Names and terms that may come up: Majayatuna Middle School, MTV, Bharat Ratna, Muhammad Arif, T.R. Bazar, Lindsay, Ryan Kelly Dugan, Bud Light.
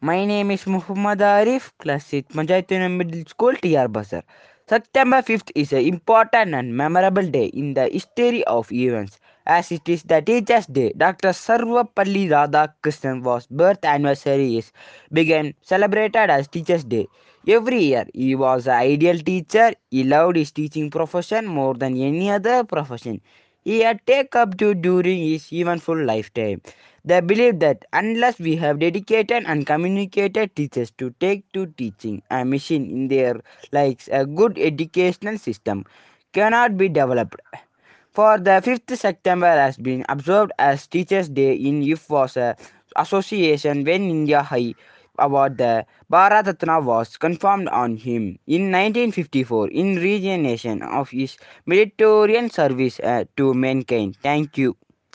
My name is Muhammad Arif, class 6, Majayatuna Middle School, T.R. Bazar. September 5th is an important and memorable day in the history of events, as it is the Teachers' Day. Dr. Sarvapalli Radhakrishnan was birth anniversary is began celebrated as Teachers' Day. Every year, he was an ideal teacher. He loved his teaching profession more than any other profession he had taken up to during his eventful lifetime. They believe that unless we have dedicated and communicated teachers to take to teaching a mission in their lives, a good educational system cannot be developed. For the 5th September has been observed as Teachers' Day in IFWA's association when India High Award the Bharat Ratna was confirmed on him in 1954 in recognition of his meritorious service to mankind. Thank you.